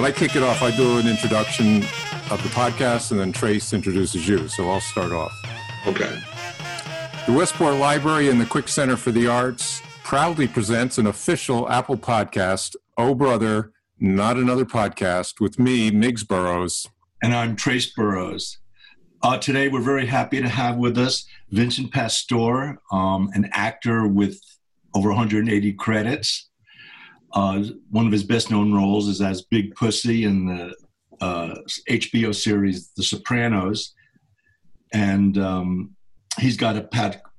But I kick it off. I do an introduction of the podcast, and then Trace introduces you. So I'll start off. Okay. The Westport Library and the Quick Center for the Arts proudly presents an official Apple podcast, Oh Brother, Not Another Podcast, with me, Miggs Burrows. And I'm Trace Burrows. Today, we're very happy to have with us Vincent Pastore, an actor with over 180 credits. One of his best-known roles is as Big Pussy in the HBO series The Sopranos. And he's got a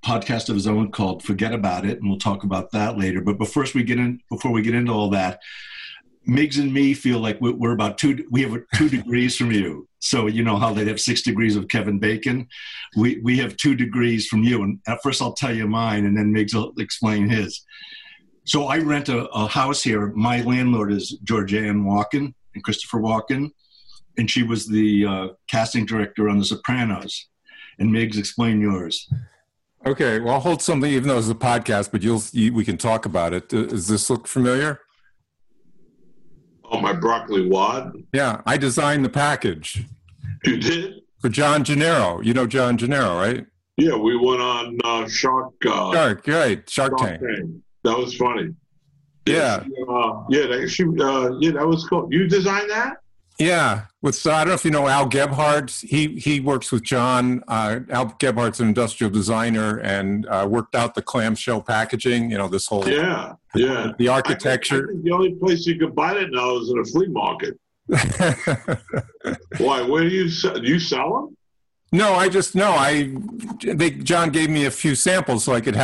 podcast of his own called Forget About It, and we'll talk about that later. But before we get into all that, Miggs and me feel like we're about we have two degrees from you. So you know how they have 6 degrees of Kevin Bacon? We have 2 degrees from you. And at first I'll tell you mine, and then Miggs will explain his. So I rent a house here. My landlord is Georgianne Walken and Christopher Walken, and she was the casting director on The Sopranos. And Miggs, explain yours. Okay, well, I'll hold something, even though it's a podcast, but we can talk about it. Does this look familiar? Oh, my Barkley-Wad? Yeah, I designed the package. You did? For John Gennaro. You know John Gennaro, right? Yeah, we went on Shark Tank. That was funny. Yeah. That was cool. You designed that? Yeah. So I don't know if you know Al Gebhardt. He works with John. Al Gebhardt's an industrial designer and worked out the clamshell packaging, you know, this whole... Yeah, yeah. The architecture. I think the only place you could buy it now is in a flea market. Why? Where do you sell them? No, John gave me a few samples so I could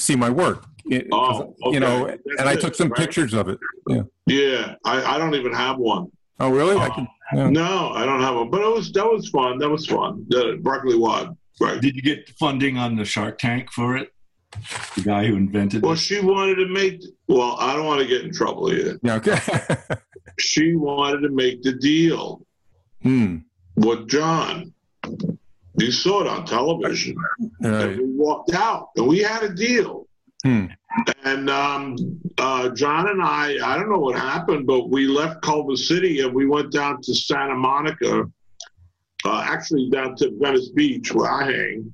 see my work. Oh, okay. You know, that's and I took some pictures of it. Yeah, yeah. I don't even have one. Oh, really? No, I don't have one. But that was fun. That was fun. The Barkley-Wad. Right. Did you get funding on the Shark Tank for it? The guy who invented it? Well, she wanted to make... Well, I don't want to get in trouble either. Yeah, okay. She wanted to make the deal with John. You saw it on television. Right. And we walked out. And we had a deal. And John and I don't know what happened, but we left Culver City and we went down to Santa Monica, actually down to Venice Beach where I hang,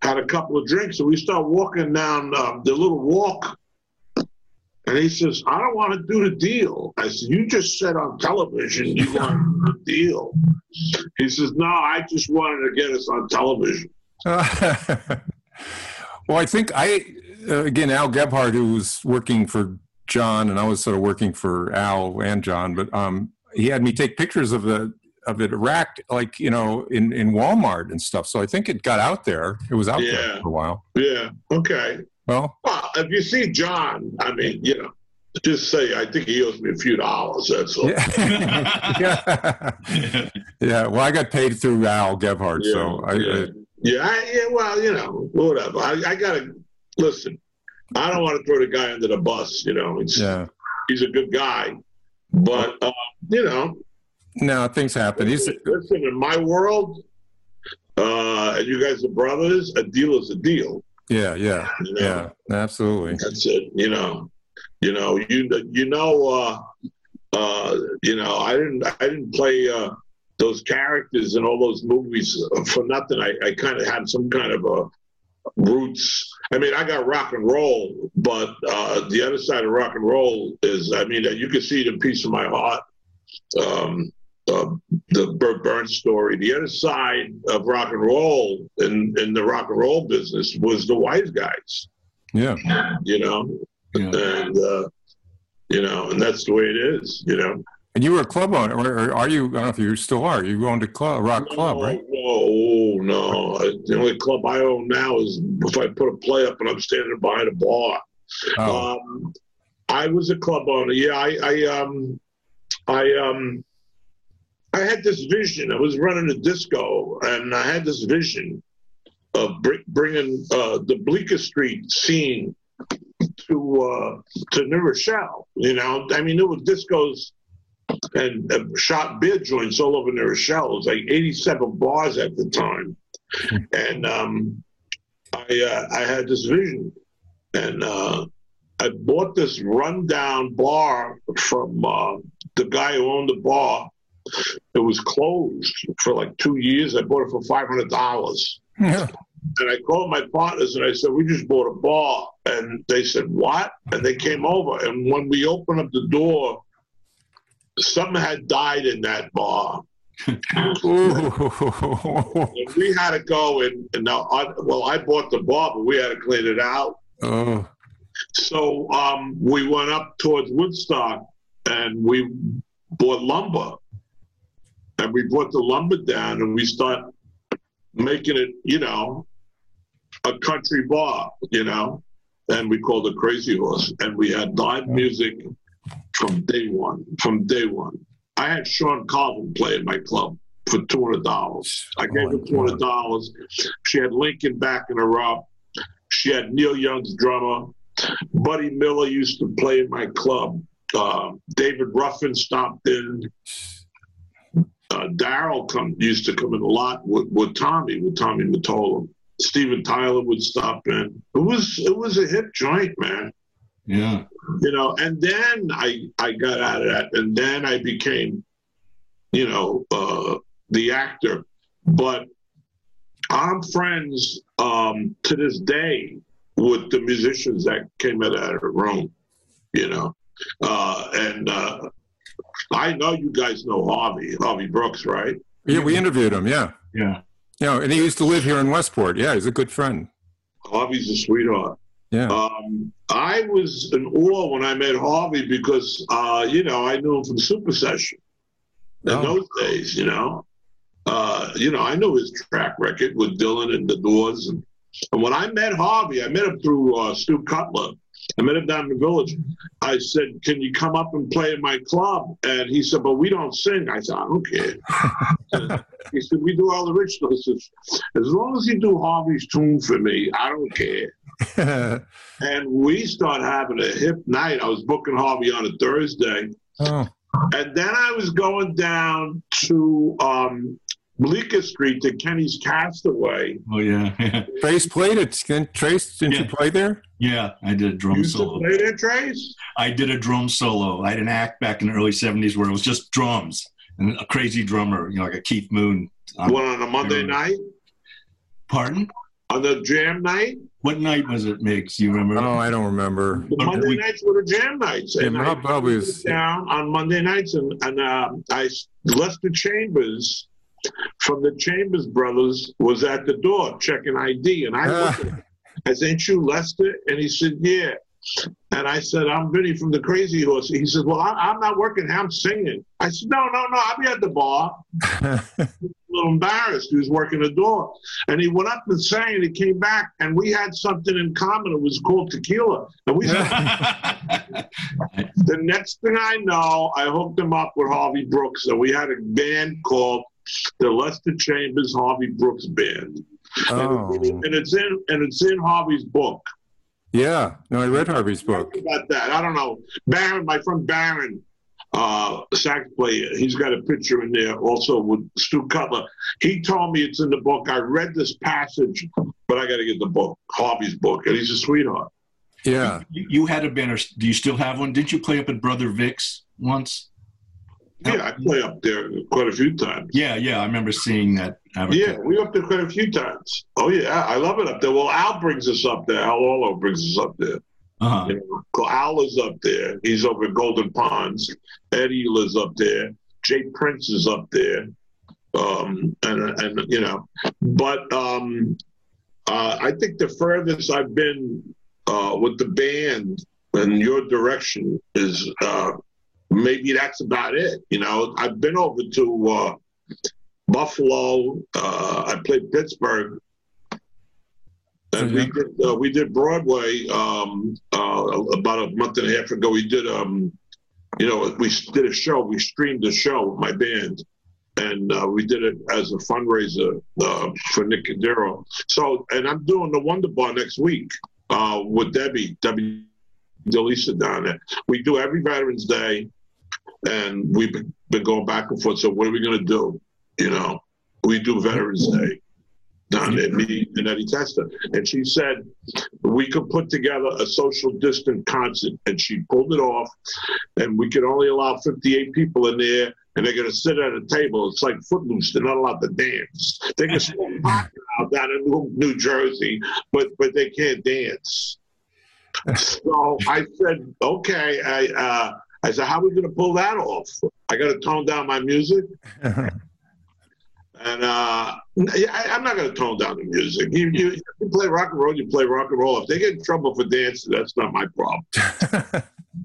had a couple of drinks, and we start walking down the little walk. And he says, I don't want to do the deal. I said, you just said on television you want to do the deal. He says, no, I just wanted to get us on television. Well, I think again, Al Gebhardt, who was working for John, and I was sort of working for Al and John, but he had me take pictures of it racked, like, you know, in Walmart and stuff. So I think it got out there. It was out there for a while. Yeah. Okay. Well, if you see John, I mean, you know, just say, I think he owes me a few dollars. That's all. Yeah. Yeah. Well, I got paid through Al Gebhardt, so I... Yeah. Well, you know, whatever. I got to... Listen, I don't want to throw the guy under the bus, you know. He's a good guy. But, you know. No, things happen. Listen, in my world, and you guys are brothers, a deal is a deal. Yeah, you know? Yeah, absolutely. That's it, you know. I didn't play those characters in all those movies for nothing. I kind of had some kind of a roots. I mean, I got rock and roll, but the other side of rock and roll is, I mean, you can see the piece of my heart, the Bert Berns story. The other side of rock and roll in the rock and roll business was the wise guys. Yeah. You know? Yeah. And, you know, and that's the way it is, you know? And you were a club owner, or are you? I don't know if you still are. You owned a club, right? No. The only club I own now is if I put a play up and I'm standing behind a bar. Oh. I was a club owner. Yeah, I had this vision. I was running a disco, and I had this vision of bringing the Bleecker Street scene to New Rochelle. You know, I mean, there were discos and shot beer joints all over New Rochelle. It was like 87 bars at the time. And I had this vision. And I bought this rundown bar from the guy who owned the bar. It was closed for like 2 years. I bought it for $500. Yeah. And I called my partners and I said, we just bought a bar. And they said, what? And they came over. And when we opened up the door, something had died in that bar. And we had to go and now, well, I bought the bar, but we had to clean it out. Oh. So we went up towards Woodstock and we bought lumber. And we brought the lumber down and we start making it, you know, a country bar, you know. And we called it Crazy Horse. And we had live music from day one. I had Sean Colvin play at my club for $200. I gave her $200. She had Lincoln backing her up. She had Neil Young's drummer. Buddy Miller used to play at my club. David Ruffin stopped in. Darryl used to come in a lot with Tommy Mottola. Steven Tyler would stop in. It was a hip joint, man. Yeah. You know, and then I got out of that, and then I became, you know, the actor. But I'm friends to this day with the musicians that came out of the room, you know. I know you guys know Harvey Brooks, right? Yeah, we interviewed him, yeah. Yeah. Yeah, and he used to live here in Westport. Yeah, he's a good friend. Harvey's a sweetheart. Yeah. I was in awe when I met Harvey because, you know, I knew him from Super Session in those days, you know. I knew his track record with Dylan and The Doors. And when I met Harvey, I met him through Stu Cutler. I met him down in the village. I said, can you come up and play in my club? And he said, but we don't sing. I said, I don't care. He said, we do all the rituals. I said, as long as you do Harvey's tune for me, I don't care. And we started having a hip night. I was booking Harvey on a Thursday. Oh. And then I was going down to Bleecker Street to Kenny's Castaway. Oh, yeah. Trace played it. Trace, didn't you play there? Yeah, I did a drum solo. You used to play there, Trace? I did a drum solo. I had an act back in the early 70s where it was just drums and a crazy drummer, you know, like a Keith Moon. What, on a Monday night? Pardon? On the jam night? What night was it, Migs? You remember? Oh, I don't remember. Monday nights were the jam nights. And I probably was down on Monday nights, and I left the Chambers. From the Chambers Brothers was at the door checking ID, and I looked at him. I said, ain't you Lester? And he said, yeah. And I said, I'm Vinny from the Crazy Horse. He said, well, I'm not working here, I'm singing. I said, no, I'll be at the bar. He was a little embarrassed. He was working the door. And he went up and sang, and he came back, and we had something in common. It was called tequila. And we said, the next thing I know, I hooked him up with Harvey Brooks, and we had a band called the Lester Chambers Harvey Brooks Band. Oh. And it's in Harvey's book. Yeah. No, I read Harvey's book. About that. I don't know. Baron, my friend Baron, sax player, he's got a picture in there also with Stu Cutler. He told me it's in the book. I read this passage, but I got to get the book, Harvey's book. And he's a sweetheart. Yeah. You had a banner. Do you still have one? Didn't you play up at Brother Vic's once? Yeah, I play up there quite a few times. Yeah, I remember seeing that. Yeah, we up there quite a few times. Oh, yeah, I love it up there. Well, Al brings us up there. Al Orlo brings us up there. Uh-huh. You know, Al is up there. He's over at Golden Ponds. Eddie lives up there. Jay Prince is up there. And you know. But I think the furthest I've been with the band in your direction is maybe that's about it. You know, I've been over to Buffalo. I played Pittsburgh, and we did Broadway about a month and a half ago. We did we did a show. We streamed a show with my band, and we did it as a fundraiser for Nick Cadero. So, and I'm doing the Wonder Bar next week with Debbie DeLisa down there. We do every Veterans Day. And we've been going back and forth. So what are we going to do? You know, we do Veterans Day. down at me and Eddie Testa. And she said, we could put together a social distant concert. And she pulled it off. And we could only allow 58 people in there. And they're going to sit at a table. It's like Footloose. They're not allowed to dance. They can smoke pot down in New Jersey, but they can't dance. So I said, okay. I said, how are we going to pull that off? I got to tone down my music. And I'm not going to tone down the music. You play rock and roll, you play rock and roll. If they get in trouble for dancing, that's not my problem.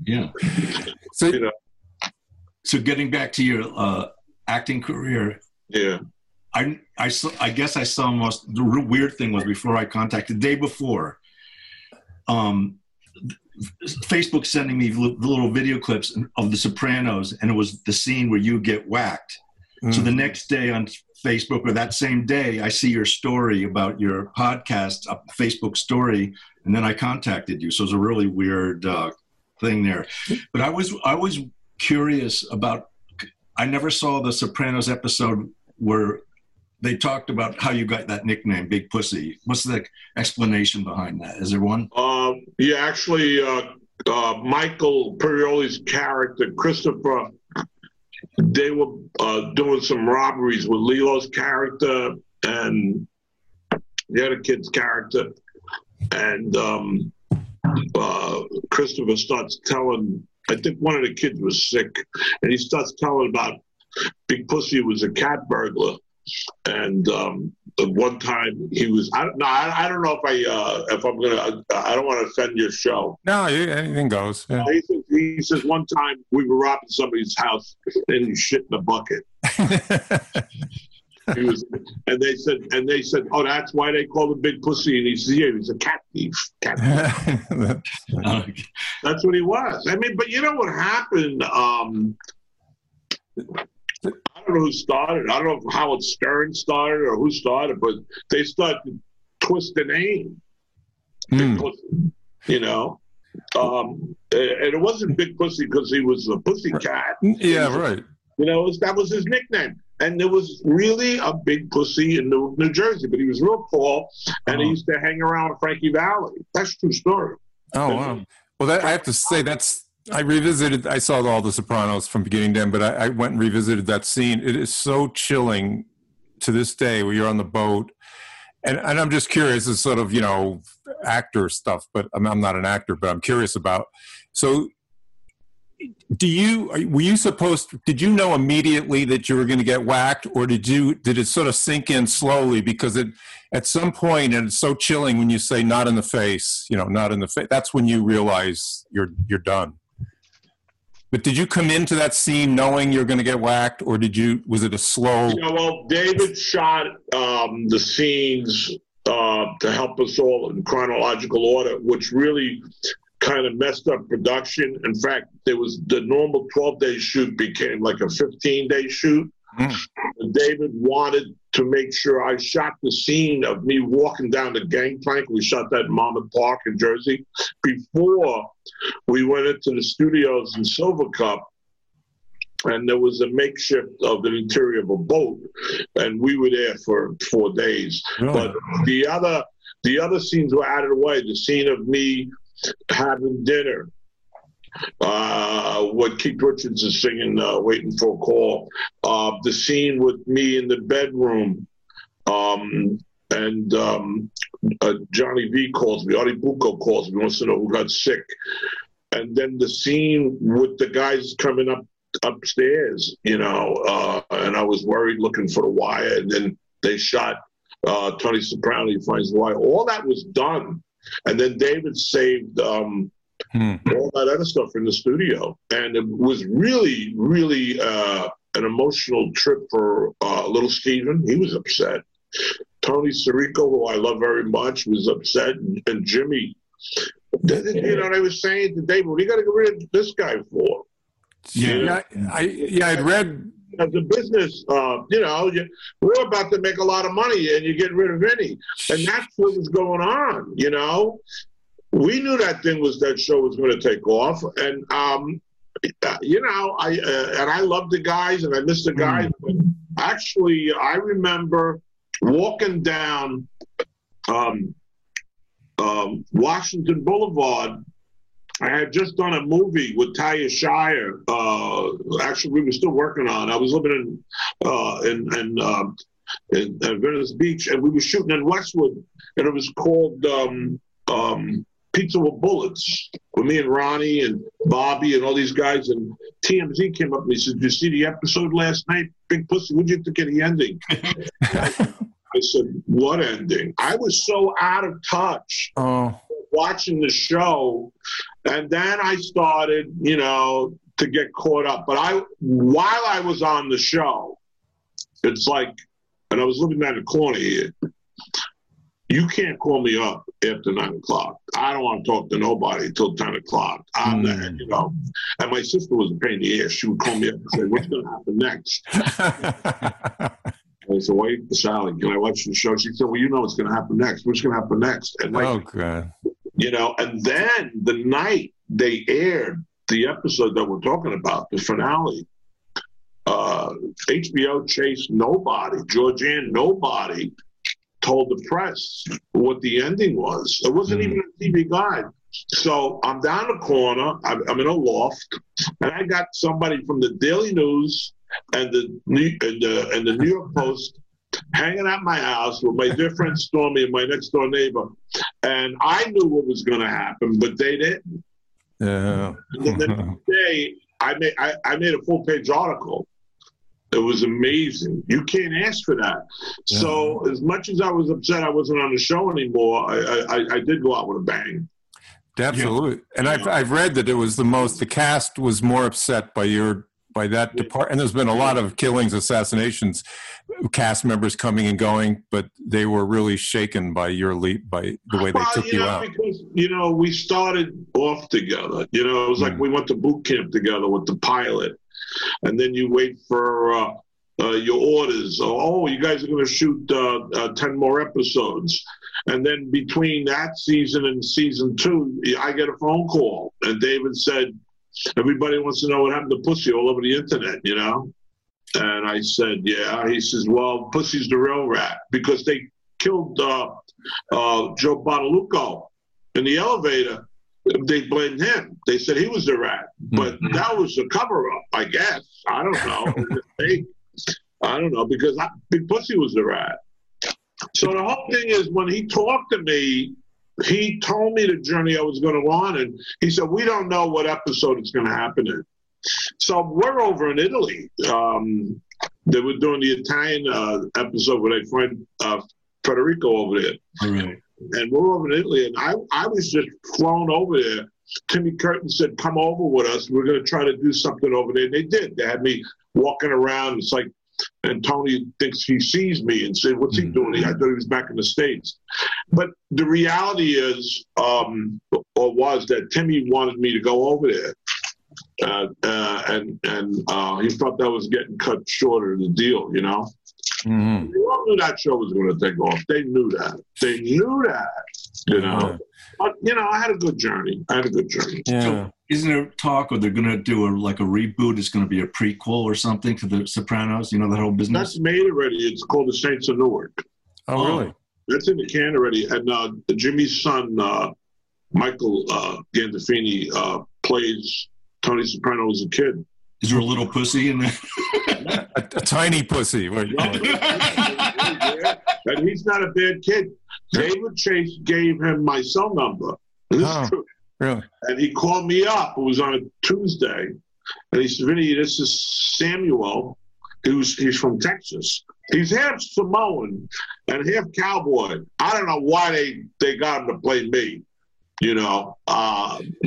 Yeah. So, you know. So getting back to your acting career, yeah, I guess I saw most. The weird thing was before I contacted, the day before, Facebook sending me the little video clips of The Sopranos, and it was the scene where you get whacked. Mm. So the next day on Facebook, or that same day, I see your story about your podcast, a Facebook story, and then I contacted you. So it was a really weird thing there. But I was curious about, I never saw the Sopranos episode where they talked about how you got that nickname, Big Pussy. What's the explanation behind that? Is there one? Yeah, actually, Michael Perioli's character, Christopher, they were doing some robberies with Lilo's character and the other kid's character. And Christopher starts telling, I think one of the kids was sick, and he starts telling about Big Pussy was a cat burglar. And one time he was, I don't know if I'm gonna, I don't want to offend your show. No, anything goes. Yeah. He says one time we were robbing somebody's house and he shit in a bucket. He was, and they said, oh, that's why they call him Big Pussy. And he said, yeah, he's a cat thief. That's what he was. I mean, but you know what happened? I don't know who started. I don't know if Howard Stern started or who started, but they started to twist the name. Big Pussy, you know? And it wasn't Big Pussy because he was a pussy cat. Yeah, right. You know, that was his nickname. And there was really a big pussy in New Jersey, but he was real tall, and he used to hang around with Frankie Valli. That's a true story. Oh, wow. Well, I have to say, I saw all The Sopranos from beginning to end, but I went and revisited that scene. It is so chilling to this day where you're on the boat. And I'm just curious, it's sort of, you know, actor stuff, but I'm not an actor, but I'm curious about. So did you know immediately that you were going to get whacked, or did it sort of sink in slowly? Because at some point, and it's so chilling when you say not in the face, you know, not in the face, that's when you realize you're done. But did you come into that scene knowing you're going to get whacked, or was it a slow? Yeah, well, David shot the scenes to help us all in chronological order, which really kind of messed up production. In fact, there was the normal 12-day shoot became like a 15-day shoot. Mm. David wanted to make sure I shot the scene of me walking down the gangplank. We shot that in Monmouth Park in Jersey before we went into the studios in Silver Cup, and there was a makeshift of the interior of a boat, and we were there for 4 days. Oh. But the other scenes were out of the way. The scene of me having dinner, what Keith Richards is singing, Waiting for a Call, the scene with me in the bedroom, and Johnny V calls me, Artie Bucco calls me, wants to know who got sick, and then the scene with the guys coming upstairs, you know, and I was worried looking for the wire, and then they shot Tony Soprano, he finds the wire. All that was done. And then David saved all that other stuff in the studio. And it was really, really an emotional trip for Little Steven. He was upset. Tony Sirico, who I love very much, was upset. And Jimmy, you know what I was saying to David? What do you got to get rid of this guy for? Yeah, I'd read. As a business, you know, we're about to make a lot of money, and you get rid of Vinny. And that's what was going on, you know. We knew that show was going to take off. And, you know, and I love the guys, and I miss the guys. But actually, I remember walking down Washington Boulevard. I had just done a movie with Talia Shire. Actually, we were still working on it. I was living in Venice Beach, and we were shooting in Westwood, and it was called Pizza with Bullets, with me and Ronnie and Bobby and all these guys. And TMZ came up and he said, "Did you see the episode last night, Big Pussy? What'd you think of the ending?" I said, "What ending?" I was so out of touch. Oh. Watching the show, and then I started, you know, to get caught up. But while I was on the show, it's like, and I was living down the corner here, you can't call me up after 9 o'clock. I don't want to talk to nobody until 10 o'clock. I'm there, you know. And my sister was a pain in the ass. She would call me up and say, "What's going to happen next?" I said, "Wait, Sally, can I watch the show?" She said, "Well, you know what's going to happen next. What's going to happen next?" And oh, God. You know, and then the night they aired the episode that we're talking about, the finale, HBO chased nobody. Georgianne, nobody told the press what the ending was. It wasn't even a TV guide. So I'm down the corner. I'm in a loft, and I got somebody from the Daily News and the New York Post hanging at my house with my dear friend Stormy and my next door neighbor, and I knew what was going to happen, but they didn't. Yeah. And then the next day, I made a full page article. It was amazing. You can't ask for that. Yeah. So as much as I was upset I wasn't on the show anymore, I did go out with a bang. Absolutely, yeah. And I've read that it was the cast was more upset by that department, and there's been a lot of killings, assassinations, cast members coming and going, but they were really shaken by your leap, by the way they took you out. Because, you know, we started off together. You know, it was like we went to boot camp together with the pilot, and then you wait for your orders. Oh, you guys are going to shoot 10 more episodes. And then between that season and season 2, I get a phone call, and David said, "Everybody wants to know what happened to Pussy all over the internet, you know?" And I said, "Yeah." He says, "Well, Pussy's the real rat, because they killed Joe Bottaluco in the elevator. They blamed him. They said he was the rat." But that was a cover-up, I guess. I don't know. I don't know, because Big Pussy was the rat. So the whole thing is, when he talked to me, he told me the journey I was going to go on, and he said, "We don't know what episode it's going to happen in." So we're over in Italy. They were doing the Italian episode with a friend, Federico, over there. Right. And we're over in Italy, and I was just flown over there. Timmy Curtin said, "Come over with us. We're going to try to do something over there." And they did. They had me walking around. It's like, and Tony thinks he sees me and said, "What's he doing?" I thought he was back in the States. But the reality is, was that Timmy wanted me to go over there. And he thought that was getting cut short of the deal, you know? They all knew that show was going to take off. They knew that. They knew that, you know? But, you know, I had a good journey. Yeah. So, isn't there talk, or they're going to do a reboot? It's going to be a prequel or something to The Sopranos, you know, that whole business? That's made already. It's called The Saints of Newark. Oh, really? That's in the can already. And Jimmy's son, Michael Gandolfini, plays Tony Soprano as a kid. Is there a little pussy in there? a tiny pussy. What do you call it? And he's not a bad kid. David Chase gave him my cell number. And this is true. Really? And he called me up. It was on a Tuesday. And he said, "Vinny, this is Samuel. He's from Texas. He's half Samoan and half cowboy. I don't know why they got him to play me, you know,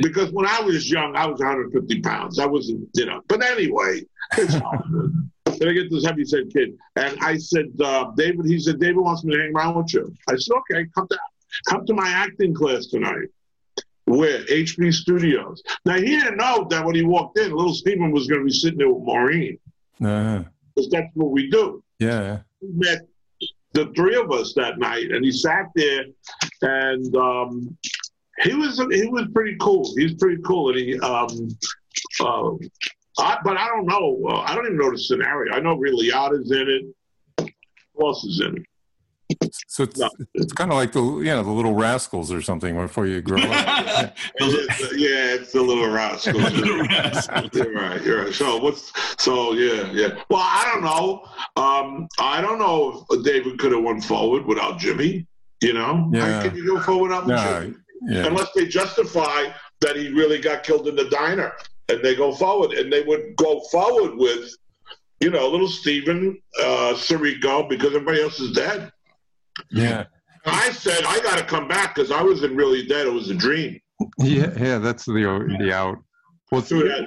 because when I was young, I was 150 pounds. I wasn't, you know. But anyway, it's hard. And I get this heavy-set kid. And I said, "David," he said, "David wants me to hang around with you." I said, "Okay, come to my acting class tonight." Where? HB Studios. Now, he didn't know that when he walked in, Lil' Steven was going to be sitting there with Maureen. Because that's what we do. Yeah. He met the three of us that night, and he sat there, and he was pretty cool. He was pretty cool. And he, but I don't know. I don't even know the scenario. I know Ray Liotta's in it. Who else is in it? So it's kind of like the Little Rascals or something before you grow up. It's the Little Rascals. You're right. So yeah. Well, I don't know. I don't know if David could have won forward without Jimmy. You know, how can you go forward without Jimmy? Yeah. Unless they justify that he really got killed in the diner, and they go forward, and they would go forward with, Little Steven, Sirico, because everybody else is dead. Yeah. I said, I got to come back because I wasn't really dead. It was a dream. Yeah, that's the out. Well,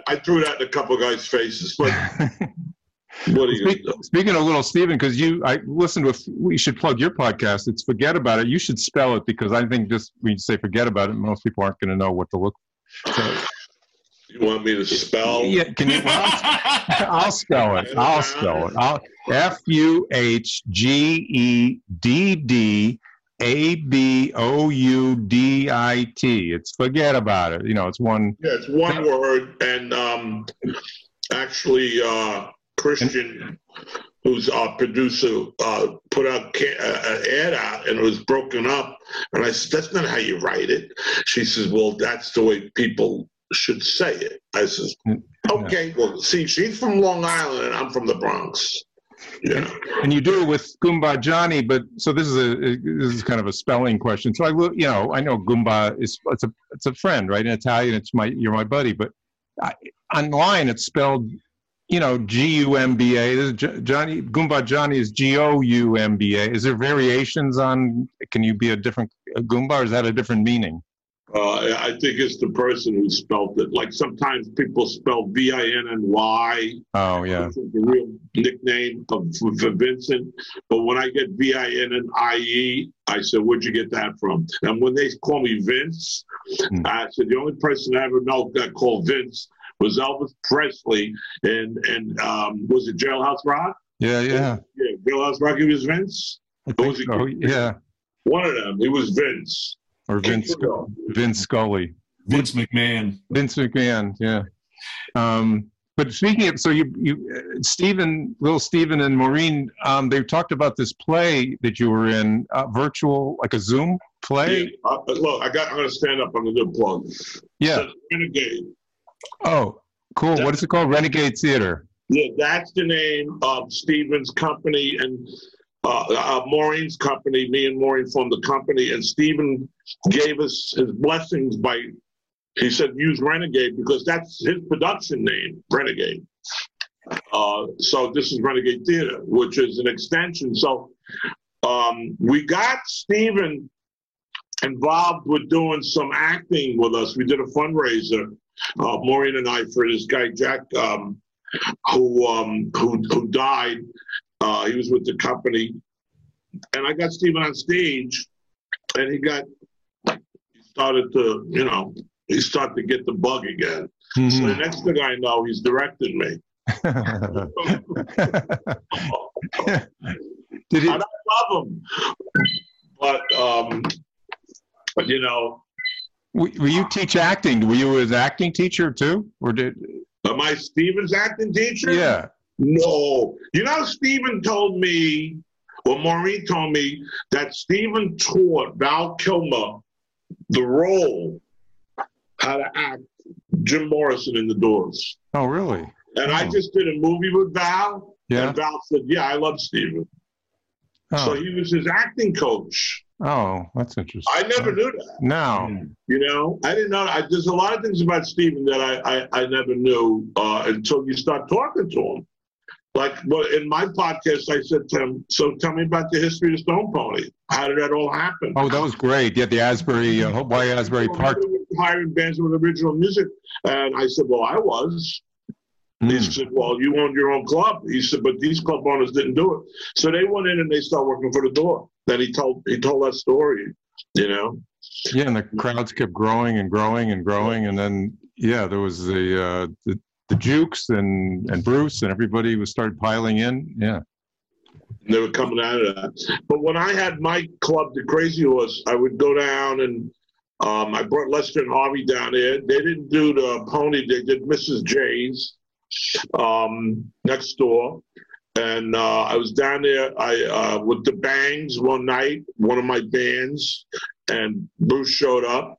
I threw that in a couple of guys' faces. But what are you doing? Speaking of Little Steven, because I listened to we should plug your podcast. It's Forget About It. You should spell it because I think just when you say Forget About It, most people aren't going to know what to look for. So, you want me to spell? Yeah, can you? I'll spell it. FUHGEDDABOUDIT. It's Forget About It. It's one. Yeah, it's one word. And actually, Christian, who's our producer, put out an ad out, and it was broken up. And I said, "That's not how you write it." She says, "Well, that's the way people should say it." I says, okay, well, see, she's from Long Island and I'm from the Bronx. Yeah. And you do it with Goomba Johnny, but so this is kind of a spelling question. So I know Goomba is it's a friend, right? In Italian, it's you're my buddy, but online it's spelled, G-U-M-B-A. Johnny Goomba Johnny is G-O-U-M-B-A. Is there variations on? Can you be a different Goomba, or is that a different meaning? I think it's the person who spelled it. Like sometimes people spell V-I-N-N-Y. Oh, yeah. It's the real nickname for Vincent. But when I get V-I-N-N-I-E, I said, "Where'd you get that from?" And when they call me Vince, I said, the only person I ever know got called Vince was Elvis Presley. And was it Jailhouse Rock? Yeah. Yeah, Jailhouse Rock, he was Vince? One of them, he was Vince. Or Vince Scully. Vince McMahon, yeah. But speaking of, so you Steven, Little Steven and Maureen, they talked about this play that you were in, virtual, like a Zoom play? Yeah. Look, I'm going to stand up. I'm going to do a plug. Yeah. So, Renegade. Oh, cool. What is it called? Renegade Theater. Yeah, that's the name of Steven's company and Maureen's company. Me and Maureen formed the company, and Steven gave us his blessings by, he said, use Renegade because that's his production name, Renegade. So this is Renegade Theater, which is an extension. So we got Steven involved with doing some acting with us. We did a fundraiser, Maureen and I, for this guy, Jack, who died. He was with the company, and I got Steven on stage, and he started to get the bug again. Mm-hmm. So the next thing I know, he's directing me. I love him, but. Will you teach acting? Were you his acting teacher too, or did? Am I Steven's acting teacher? Yeah. No. Steven told me, or Maureen told me, that Steven taught Val Kilmer the role, how to act, Jim Morrison in The Doors. Oh, really? And I just did a movie with Val, and Val said, yeah, I love Steven. Oh. So he was his acting coach. Oh, that's interesting. I never knew that. No. I didn't know. There's a lot of things about Steven that I never knew until you start talking to him. Like, well, in my podcast, I said to him, so tell me about the history of the Stone Pony. How did that all happen? Oh, that was great. Yeah, the Asbury Park. Hiring bands with original music. And I said, well, I was. Mm. He said, well, you owned your own club. He said, but these club owners didn't do it. So they went in and they started working for The Door. Then he told that story, Yeah, and the crowds kept growing and growing and growing. And then, there was the Jukes and Bruce and everybody started piling in. Yeah. And they were coming out of that. But when I had my club, the Crazy Horse, I would go down and I brought Lester and Harvey down there. They didn't do the pony. They did Mrs. J's next door. And I was down there with the Bangs one night, one of my bands, and Bruce showed up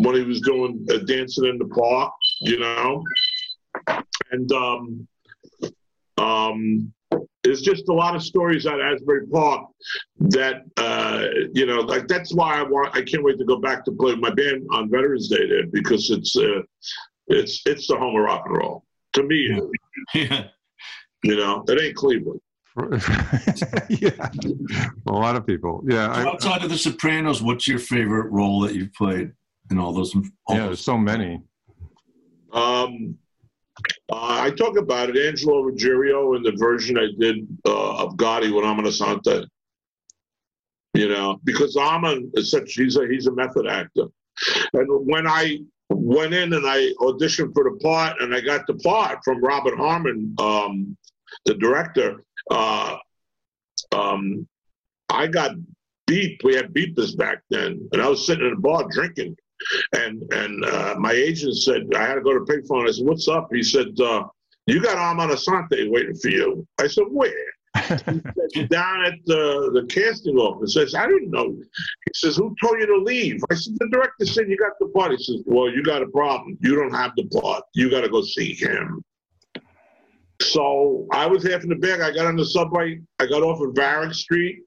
when he was doing Dancing in the Park, you know? And it's just a lot of stories at Asbury Park that, you know, like that's why I can't wait to go back to play with my band on Veterans Day there, because it's the home of rock and roll. To me, yeah. You know, it ain't Cleveland. Yeah, a lot of people. Yeah. So outside of The Sopranos, what's your favorite role that you've played in all those? There's so many. I talk about it, Angelo Ruggiero, in the version I did of Gotti with Amon Asante. You know, because Amon is he's a method actor, and when I went in and I auditioned for the part, and I got the part from Robert Harmon, the director. I got beep. We had beepers back then, and I was sitting in a bar drinking, and my agent said I had to go to pay phone. I said, "What's up?" He said, "You got Amon Asante waiting for you." I said, "Where?" He said, "Down at the casting office." I said, "I didn't know." He says, "Who told you to leave?" I said, "The director said you got the part." He says, "Well, you got a problem. You don't have the part. You got to go see him." So I was half in the bag. I got on the subway. I got off at Baron Street.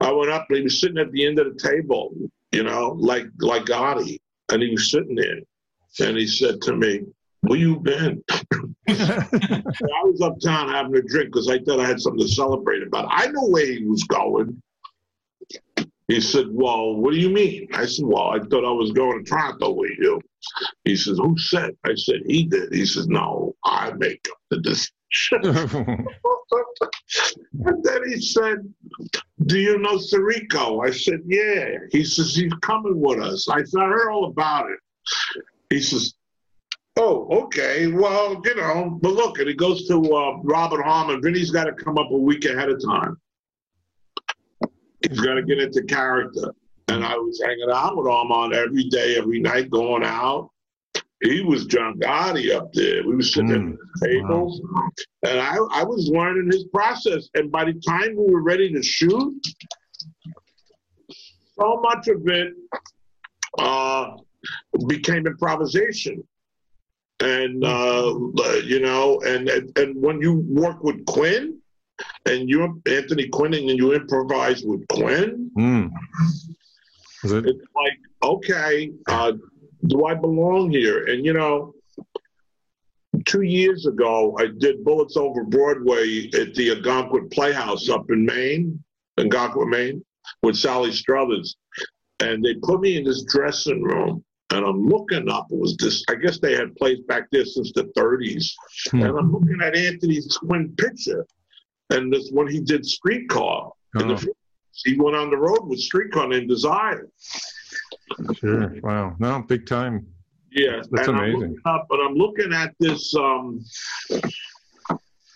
I went up, and he was sitting at the end of the table, you know, like Gotti. And he was sitting there, and he said to me, "Where you been?" I was uptown having a drink because I thought I had something to celebrate about. I knew where he was going. He said, "Well, what do you mean?" I said, "Well, I thought I was going to Toronto with you." He says, "Who said?" I said, "He did." He says, "No, I make up the decision." And then he said, "Do you know Sirico?" I said, "Yeah." He says, "He's coming with us." I said, "I heard all about it." He says, "Oh, okay. Well, you know, but look," and he goes to Robert Harmon. Vinny's got to come up a week ahead of time. He's got to get into character. And I was hanging out with Armand every day, every night, going out. He was John Gotti up there. We were sitting at the table. Wow. And I was learning his process. And by the time we were ready to shoot, so much of it became improvisation. And, you know, and when you work with Quinn, and you're Anthony Quinn, and you improvise with Quinn, it's like, okay, do I belong here? And, you know, 2 years ago, I did Bullets Over Broadway at the Algonquin Playhouse up in Maine, Algonquin, Maine, with Sally Struthers. And they put me in this dressing room, and I'm looking up. It was this, I guess they had plays back there since the 30s. And I'm looking at Anthony's Quinn picture. And this when he did Streetcar. In the, he went on the road with Streetcar Named Desire. Sure. Wow. No, big time. Yeah. That's and amazing. But I'm looking at this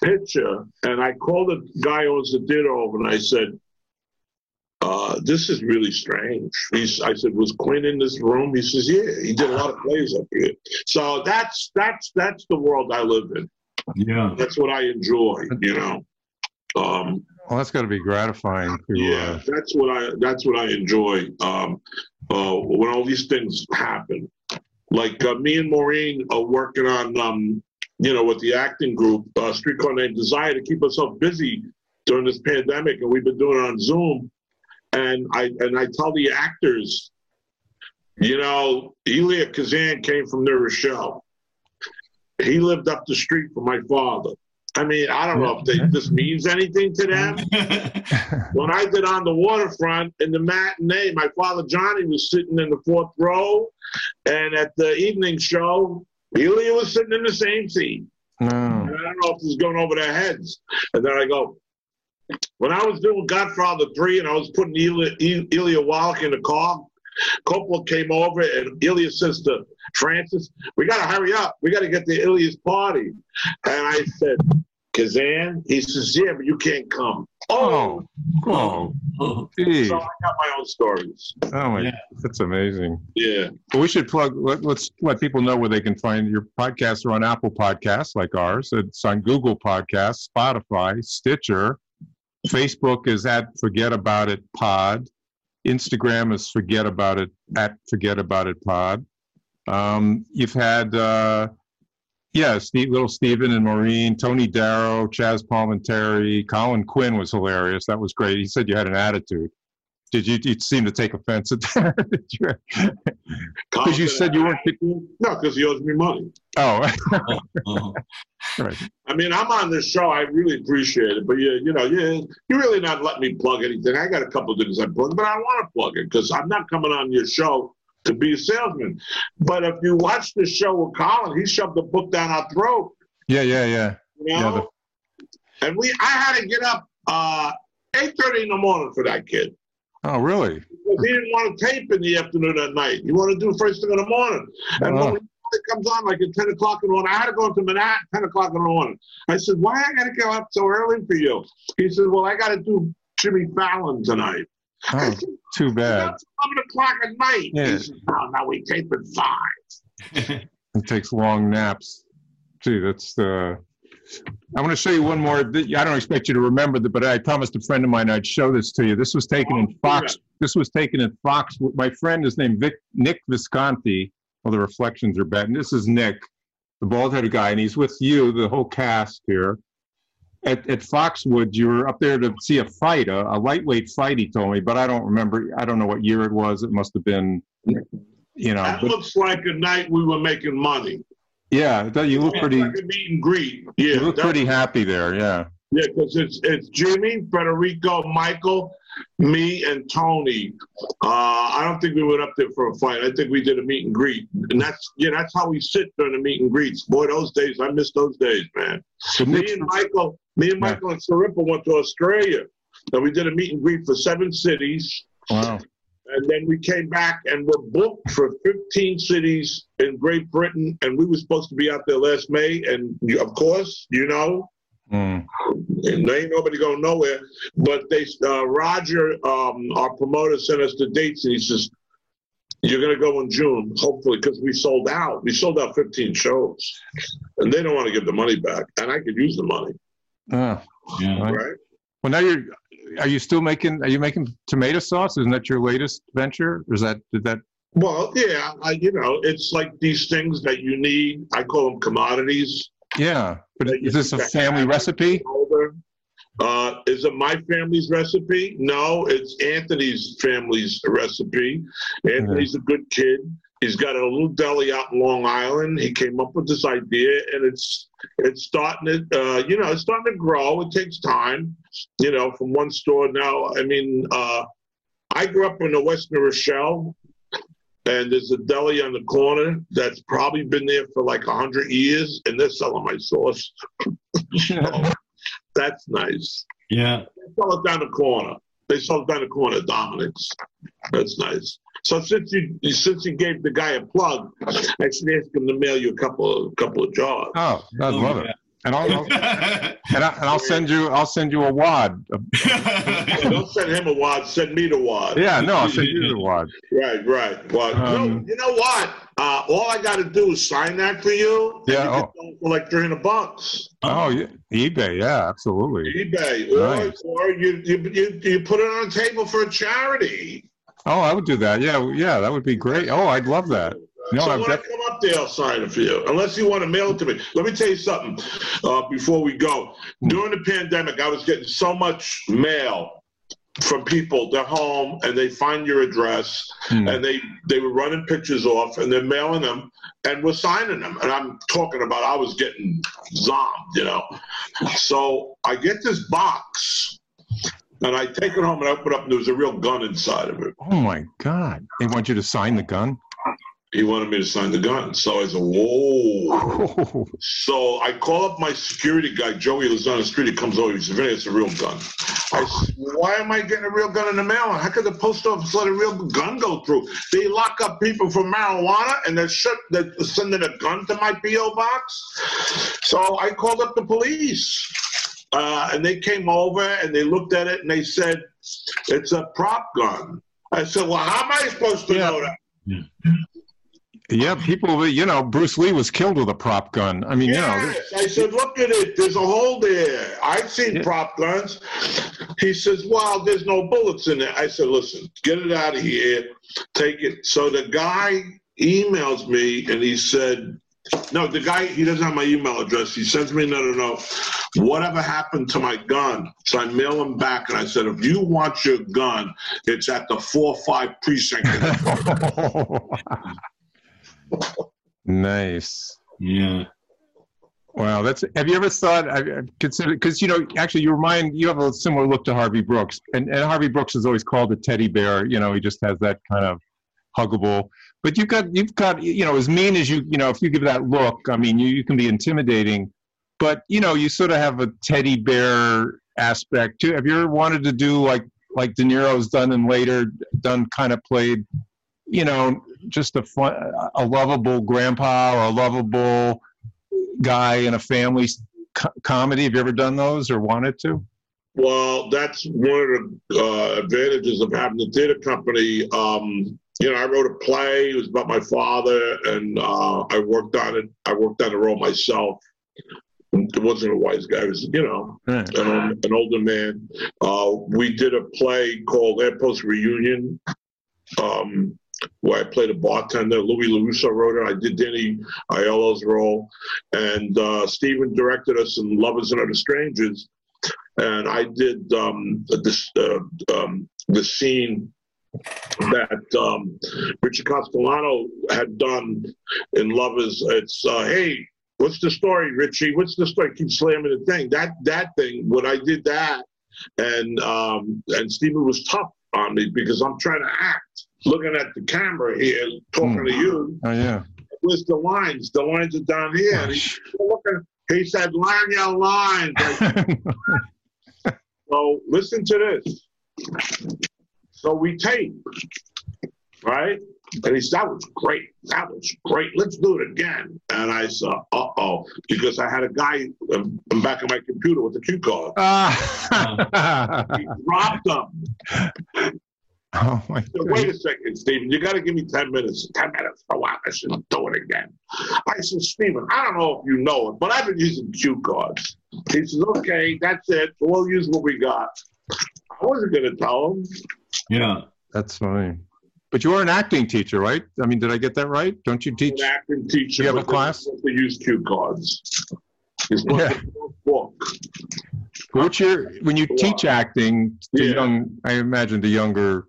picture, and I called the guy who owns the theater over, and I said, "This is really strange." I said, "Was Quinn in this room?" He says, "Yeah, he did a lot of plays up here." So that's the world I live in. Yeah. That's what I enjoy, you know. Well, that's got to be gratifying. To, yeah, that's what I enjoy when all these things happen. Like me and Maureen are working on, you know, with the acting group, Streetcar Named Desire, to keep ourselves busy during this pandemic, and we've been doing it on Zoom. And I tell the actors, you know, Elia Kazan came from New Rochelle. He lived up the street from my father. I mean, I don't know if this means anything to them. When I did On the Waterfront in the matinee, my father Johnny was sitting in the fourth row, and at the evening show, Elia was sitting in the same seat. Oh. And I don't know if it's going over their heads. And then I go, when I was doing Godfather 3 and I was putting Elia Wallach in the car, Coppola came over, and Elia's sister, Francis, "We got to hurry up. We got to get to Ilia's party." And I said, Kazan, he says, yeah, but you can't come. Oh, geez. So I got my own stories. Oh, my, yeah. That's amazing. Yeah. Well, we should plug, let's let people know where they can find your podcasts. Are on Apple Podcasts like ours. It's on Google Podcasts, Spotify, Stitcher. Facebook is at Forget About It Pod. Instagram is Forget About It, at Forget About It Pod. You've had... Little Steven and Maureen, Tony Darrow, Chaz Palminteri, Colin Quinn was hilarious. That was great. He said you had an attitude. Did you? You seemed to take offense at that. Because you said you weren't. No, because he owes me money. Oh. Right. I mean, I'm on this show. I really appreciate it, but you really not letting me plug anything. I got a couple of things I plug, but I want to plug it because I'm not coming on your show to be a salesman. But if you watch the show with Colin, he shoved the book down our throat. Yeah. You know? Yeah, and I had to get up 8:30 in the morning for that kid. Oh, really? Because he didn't want to tape in the afternoon or night. He wanted to do first thing in the morning. And when it comes on like at 10 o'clock in the morning, I had to go to Manhattan at 10 o'clock in the morning. I said, why I got to go up so early for you? He said, well, I got to do Jimmy Fallon tonight. Oh, said, too bad. It's 11 o'clock at night. Yeah. Said, oh, now we tape at 5. It takes long naps. Gee, that's the... I'm going to show you one more. I don't expect you to remember that, but I promised a friend of mine I'd show this to you. This was taken in Fox. Yeah. This was taken in Fox. My friend is named Nick Visconti. Well, the reflections are bad. And this is Nick, the bald-headed guy, and he's with you, the whole cast here. At Foxwood, you were up there to see a fight, a lightweight fight, he told me, but I don't remember. I don't know what year it was. It must have been, That looks like a night we were making money. Yeah, you look pretty... Like a meet and greet. Yeah, you look pretty happy there, yeah. Yeah, because it's Jimmy, Federico, Michael, me, and Tony. I don't think we went up there for a fight. I think we did a meet and greet. And that's how we sit during the meet and greets. Boy, those days, I miss those days, man. So me and Michael and Saripa went to Australia. And we did a meet and greet for 7 cities. Wow. And then we came back and were booked for 15 cities in Great Britain. And we were supposed to be out there last May. And, of course, And there ain't nobody going nowhere. But they, Roger, our promoter, sent us the dates, and he says, "You're going to go in June, hopefully, because we sold out. We sold out 15 shows, and they don't want to give the money back. And I could use the money." Right. Well, now Are you making tomato sauce? Isn't that your latest venture? Or is that did that? Well, yeah. It's like these things that you need. I call them commodities. Yeah, but is this a family recipe? Is it my family's recipe? No, it's Anthony's family's recipe. Anthony's a good kid. He's got a little deli out in Long Island. He came up with this idea, and it's starting to it's starting to grow. It takes time, from one store now. I mean, I grew up in the West New Rochelle. And there's a deli on the corner that's probably been there for like 100 years, and they're selling my sauce. So, that's nice. Yeah. They sell it down the corner. Dominic's. That's nice. So since you gave the guy a plug, I should ask him to mail you a couple of jars. Oh, I'd love it. And I'll send you a wad. Don't send him a wad. Send me the wad. Yeah, no, I'll send you the wad. Right. Well, you know what? All I got to do is sign that for you. Yeah. And you can sell it for like $300. Oh, yeah. eBay. Yeah, absolutely. eBay, nice. Or you put it on a table for a charity. Oh, I would do that. Yeah, that would be great. Oh, I'd love that. I come up there, I'll sign it for you. Unless you want to mail it to me. Let me tell you something before we go. During the pandemic, I was getting so much mail from people. They're home, and they find your address, and they were running pictures off, and they're mailing them, and we're signing them. And I'm talking about I was getting zombed, So I get this box, and I take it home, and I open it up, and there was a real gun inside of it. Oh, my God. They want you to sign the gun? He wanted me to sign the gun. So I said, whoa. So I call up my security guy, Joey, who's on the street. He comes over. He says, Vinny, it's a real gun. I said, why am I getting a real gun in the mail? How could the post office let a real gun go through? They lock up people for marijuana, and they're sending a gun to my P.O. box. So I called up the police. And they came over and they looked at it and they said, it's a prop gun. I said, well, how am I supposed to know that? Yeah. Yeah, people, you know, Bruce Lee was killed with a prop gun. I mean, you know. I said, look at it. There's a hole there. I've seen prop guns. He says, well, there's no bullets in it. I said, listen, get it out of here. Take it. So the guy emails me and he said, no, the guy, he doesn't have my email address. He sends me, no, whatever happened to my gun? So I mail him back, and I said, if you want your gun, it's at the 4-5 precinct. Nice. Yeah. Wow. That's. Have you ever thought? I've considered, because you know, actually, you have a similar look to Harvey Brooks, and Harvey Brooks is always called a teddy bear. You know, he just has that kind of huggable. But you've got you know, as mean as you know, if you give that look, I mean, you can be intimidating. But you know, you sort of have a teddy bear aspect too. Have you ever wanted to do like De Niro's done and later done, kind of played, you know, just a lovable grandpa or a lovable guy in a family comedy? Have you ever done those or wanted to? Well, that's one of the advantages of having the theater company. You know, I wrote a play. It was about my father, and I worked on it. I worked on the role myself. It wasn't a wise guy. It was, you know, an older man. We did a play called Air Post Reunion, where I played a bartender. Louis LaRusso wrote it. I did Danny Aiello's role. And Steven directed us in Lovers and Other Strangers. And I did the scene that Richard Castellano had done in Lovers. It's, hey, what's the story, Richie? What's the story? Keep slamming the thing. That thing, when I did that, and Steven was tough on me because I'm trying to act, looking at the camera here, talking to you. Oh, yeah. Where's the lines? The lines are down here. And he said, line your lines. So listen to this. So we tape, right? And he said, that was great. That was great. Let's do it again. And I said, uh-oh, because I had a guy back on my computer with a cue card. He dropped them. Oh my God. Wait a second, Steven. You got to give me 10 minutes. 10 minutes. Oh, wow. I shouldn't do it again. I said, Steven, I don't know if you know it, but I've been using cue cards. He says, okay, that's it. We'll use what we got. I wasn't going to tell him. Yeah, that's fine. But you are an acting teacher, right? I mean, did I get that right? Don't you teach? I'm an acting teacher. Do you have a class? They use cue cards. It's book. What's when you teach acting to young, I imagine the younger,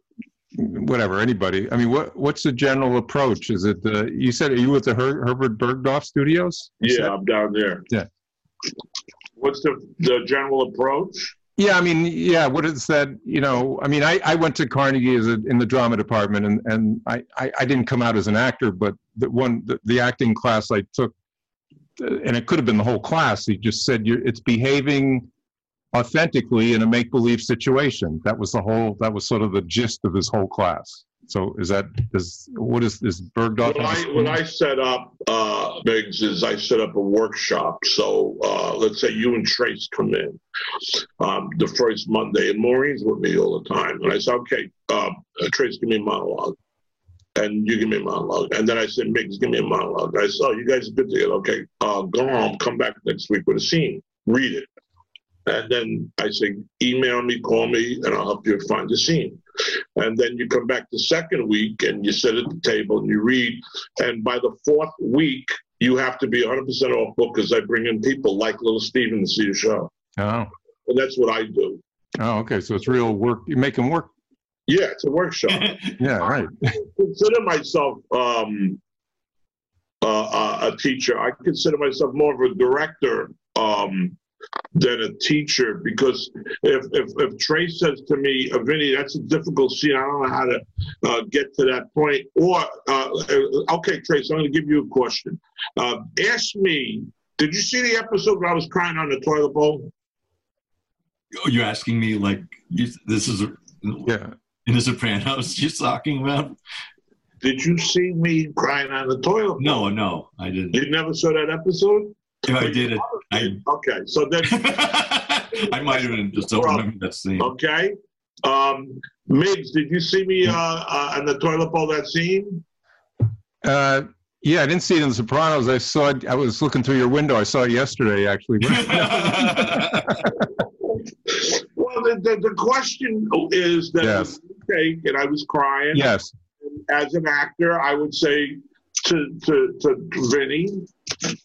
whatever, anybody. I mean, what's the general approach? Is it you said, are you at the Herbert Bergdorf Studios? Yeah, I'm down there. Yeah. What's the general approach? Yeah, I mean, what is that, you know, I mean, I went to Carnegie in the drama department, and I didn't come out as an actor, but the acting class I took, and it could have been the whole class, he just said, it's behaving authentically in a make-believe situation. That was sort of the gist of his whole class. So what is Bergdorf? What I set up, Biggs, is I set up a workshop. So let's say you and Trace come in the first Monday, and Maureen's with me all the time. And I said, okay, Trace, give me a monologue. And you give me a monologue. And then I said, Biggs, give me a monologue. And I said, oh, you guys are good together. Okay, go home, come back next week with a scene. Read it. And then I say, email me, call me, and I'll help you find the scene. And then you come back the second week, and you sit at the table, and you read. And by the fourth week, you have to be 100% off book, because I bring in people like Lil' Steven to see the show. Oh. And that's what I do. Oh, okay. So it's real work. You make them work. Yeah, it's a workshop. Yeah, right. I consider myself a teacher. I consider myself more of a director than a teacher, because if Trace says to me, Vinny, that's a difficult scene, I don't know how to get to that point, or okay, Trace, I'm going to give you a question. Ask me, did you see the episode where I was crying on the toilet bowl? Oh, you're asking me like this is in The Sopranos you're talking about? Did you see me crying on the toilet bowl? No, I didn't. You never saw that episode? If I did it. Okay, so then I might have been just overlooking that scene. Okay. Miggs, did you see me on the toilet bowl, that scene? Yeah, I didn't see it in The Sopranos. I saw it. I was looking through your window. I saw it yesterday, actually. Well, the question is that yes. The mistake, and I was crying. Yes. As an actor, I would say to Vinny,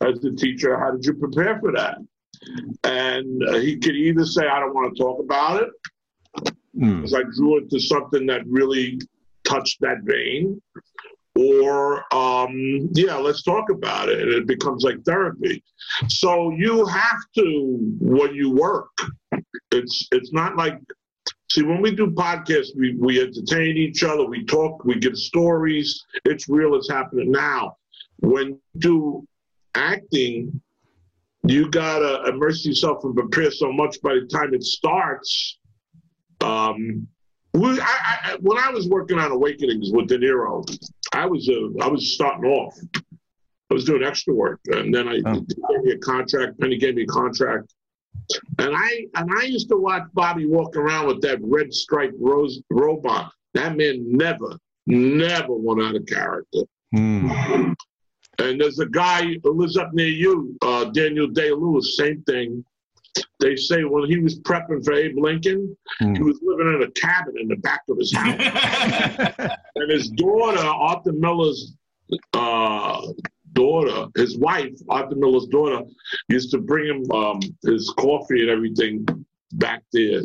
as the teacher, how did you prepare for that? And he could either say, I don't want to talk about it, because I drew it to something that really touched that vein. Or, yeah, let's talk about it. And it becomes like therapy. So you have to, when you work, it's not like, see, when we do podcasts, we entertain each other, we talk, we give stories. It's real, it's happening now. When you do acting, you got to immerse yourself and prepare so much by the time it starts. When I was working on Awakenings with De Niro, I was starting off. I was doing extra work, and then Penny gave me a contract, and I used to watch Bobby walk around with that red striped rose robot. That man never went out of character. Mm. And there's a guy who lives up near you, Daniel Day-Lewis. Same thing. They say when he was prepping for Abe Lincoln, he was living in a cabin in the back of his house. And his daughter, Arthur Miller's wife, used to bring him his coffee and everything back there.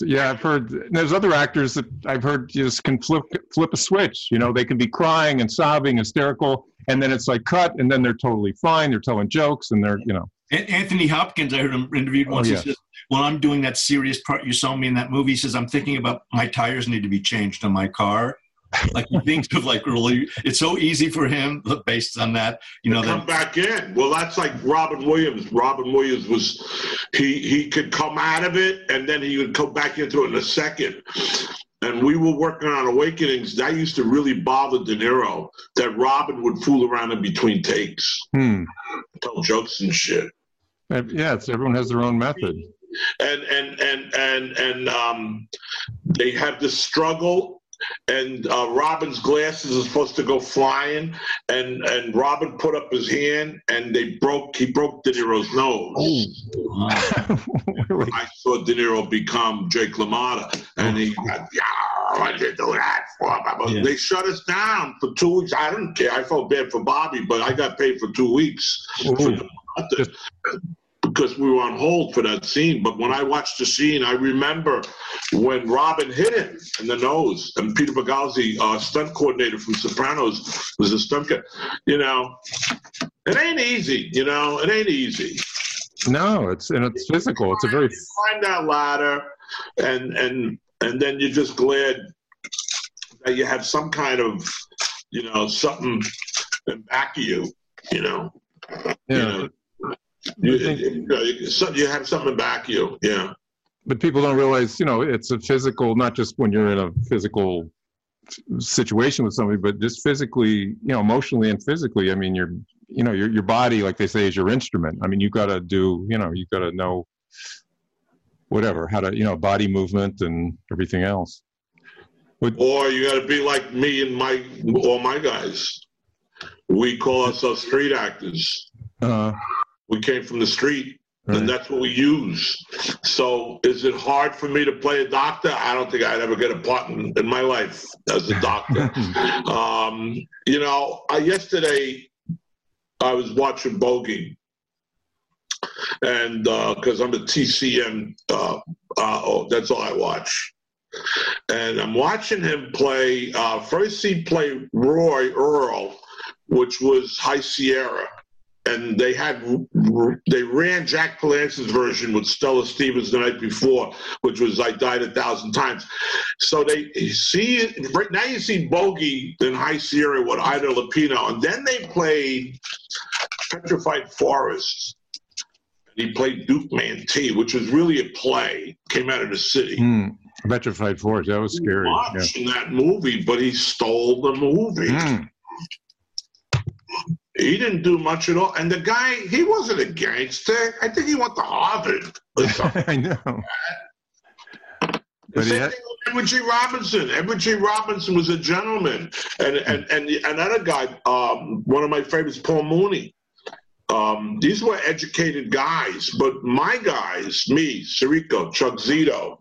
Yeah, I've heard there's other actors that I've heard just can flip a switch. You know, they can be crying and sobbing, hysterical, and then it's like cut, and then they're totally fine. They're telling jokes, and they're, you know. Anthony Hopkins, I heard him interviewed once. Oh, yes. He says, "Well, I'm doing that serious part you saw me in that movie." He says, "I'm thinking about my tires need to be changed on my car." Like he thinks of like really, it's so easy for him based on that. You know, come back in. Well, that's like Robin Williams. Robin Williams was he could come out of it and then he would come back into it in a second. And we were working on Awakenings. That used to really bother De Niro that Robin would fool around in between takes, tell jokes and shit. Yeah, everyone has their own method. And they have this struggle, and Robin's glasses are supposed to go flying, and Robin put up his hand, and he broke De Niro's nose. Oh. Really? I saw De Niro become Jake LaMotta, and he got, why'd you do that for? Yeah. They shut us down for 2 weeks. I didn't care. I felt bad for Bobby, but I got paid for 2 weeks. Because we were on hold for that scene. But when I watched the scene, I remember when Robin hit him in the nose, and Peter Boghazi, stunt coordinator from Sopranos, was a stunt guy. You know, it ain't easy. You know, it ain't easy. No, it's physical. It's a very you climb that ladder, and then you're just glad that you have some kind of, you know, something in back of you. You know. Yeah. You know? You have something back you, yeah. But people don't realize, you know, it's a physical, not just when you're in a physical situation with somebody, but just physically, you know, emotionally and physically. I mean, your body, like they say, is your instrument. I mean, you've got to do, you know, you've got to know whatever, how to, you know, body movement and everything else. Or you got to be like me and all my guys. We call ourselves street actors. We came from the street, right. And that's what we use. So is it hard for me to play a doctor? I don't think I'd ever get a part in my life as a doctor. You know, yesterday I was watching Bogey, and because I'm a TCM, that's all I watch. And I'm watching him play, first he played Roy Earl, which was High Sierra. And they ran Jack Palance's version with Stella Stevens the night before, which was I Died 1,000 Times. So now you see Bogey in High Sierra with Ida Lupino, and then they played Petrified Forest. He played Duke Mantee, which was really a play, came out of the city. Petrified Forest, that was scary. Watching that movie, but he stole the movie. He didn't do much at all. And the guy, he wasn't a gangster. I think he went to Harvard or something. I know. The same thing with Edward G. Robinson. Edward G. Robinson was a gentleman. And another guy, one of my favorites, Paul Mooney. These were educated guys, but my guys, me, Sirico, Chuck Zito,